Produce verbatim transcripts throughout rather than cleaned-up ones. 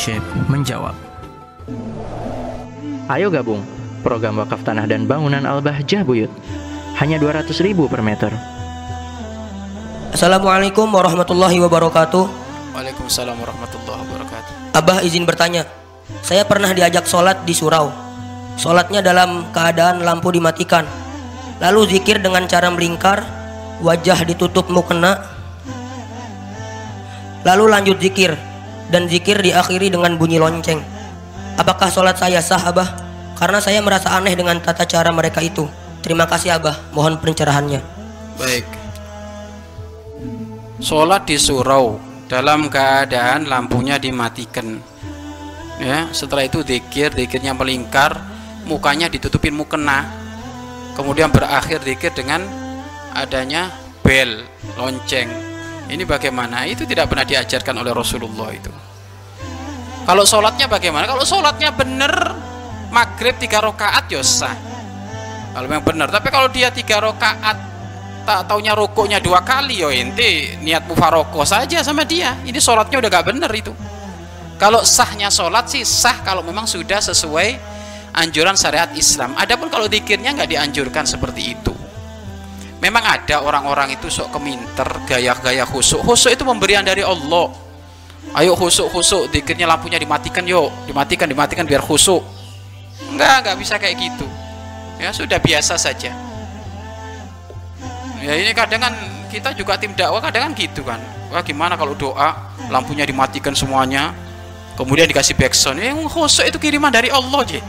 Syekh menjawab. Ayo gabung program wakaf tanah dan bangunan Al Bahjah Buyut. Hanya dua ratus ribu per meter. Assalamualaikum warahmatullahi wabarakatuh. Waalaikumsalam warahmatullahi wabarakatuh. Abah izin bertanya. Saya pernah diajak sholat di surau. Sholatnya dalam keadaan lampu dimatikan. Lalu zikir dengan cara melingkar, wajah ditutup mukena. Lalu lanjut zikir, dan zikir diakhiri dengan bunyi lonceng. Apakah sholat saya sah, Abah? Karena saya merasa aneh dengan tata cara mereka itu. Terima kasih, Abah. Mohon pencerahannya. Baik. Sholat di surau dalam keadaan lampunya dimatikan. Ya, setelah itu dzikir, dzikirnya melingkar, mukanya ditutupin mukena, kemudian berakhir dzikir dengan adanya bel lonceng. Ini bagaimana? Itu tidak pernah diajarkan oleh Rasulullah itu. Kalau sholatnya bagaimana? Kalau sholatnya bener maghrib tiga rakaat ya sah. Kalau memang bener. Tapi kalau dia tiga rakaat tak taunya rukuknya dua kali, yo inti niat mufarokoh saja sama dia. Ini sholatnya udah gak bener itu. Kalau sahnya sholat sih sah kalau memang sudah sesuai anjuran syariat Islam. Adapun kalau dzikirnya nggak dianjurkan seperti itu. Memang ada orang-orang itu sok keminter, gaya-gaya khusuk. Khusuk itu pemberian dari Allah. Ayo khusuk-khusuk, dzikirnya lampunya dimatikan yuk, dimatikan, dimatikan biar khusuk. Enggak, nggak bisa kayak gitu. Ya sudah biasa saja. Ya ini kadang kan kita juga tim dakwah kadang kan gitu kan. Wah gimana kalau doa lampunya dimatikan semuanya? Kemudian dikasih backsound, yang khusuk itu kiriman dari Allah je.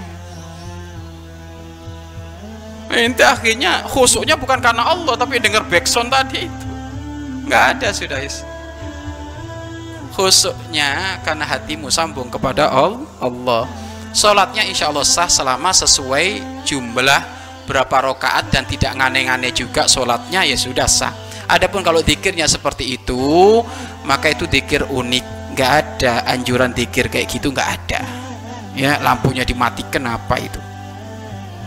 Ente akhirnya khusuknya bukan karena Allah, tapi dengar backsound tadi itu, nggak ada sudah is. Khusuknya karena hatimu sambung kepada Allah. Sholatnya insya Allah sah selama sesuai jumlah berapa rakaat dan tidak ngane-ngane juga sholatnya ya sudah sah. Adapun kalau dzikirnya seperti itu, maka itu dzikir unik. Nggak ada anjuran dzikir kayak gitu, nggak ada. Ya lampunya dimatikan apa itu?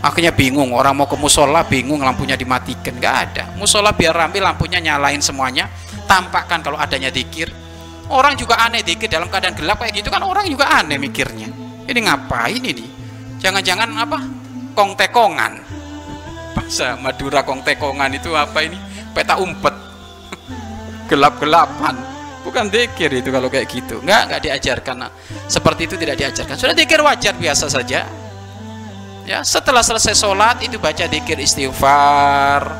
Akhirnya bingung orang mau ke musola, bingung lampunya dimatikan, nggak ada. Musola biar ramai lampunya nyalain semuanya, tampakkan kalau adanya dzikir. Orang juga aneh dzikir dalam keadaan gelap kayak gitu kan, orang juga aneh mikirnya. Ini ngapain ini? Jangan-jangan apa? Kong tekongan. Bahasa Madura kong tekongan itu apa ini? Peta umpet. Gelap-gelapan. Bukan dzikir itu kalau kayak gitu. Enggak, enggak diajarkan. Seperti itu tidak diajarkan. Sudah dzikir wajar biasa saja. Ya, setelah selesai sholat itu baca dzikir istighfar,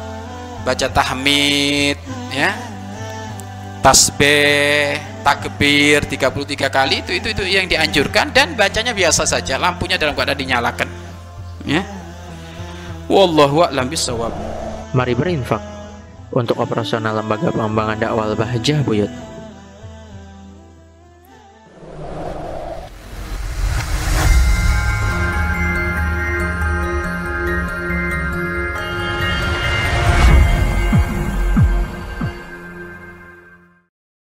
baca tahmid, ya. Tasbih, takbir tiga puluh tiga kali itu itu itu yang dianjurkan dan bacanya biasa saja. Lampunya dalam keadaan dinyalakan. Ya. Wallahu a'lam bishawab. Mari berinfak untuk operasional Lembaga Pengembangan Dakwah Al Bahjah Buyut.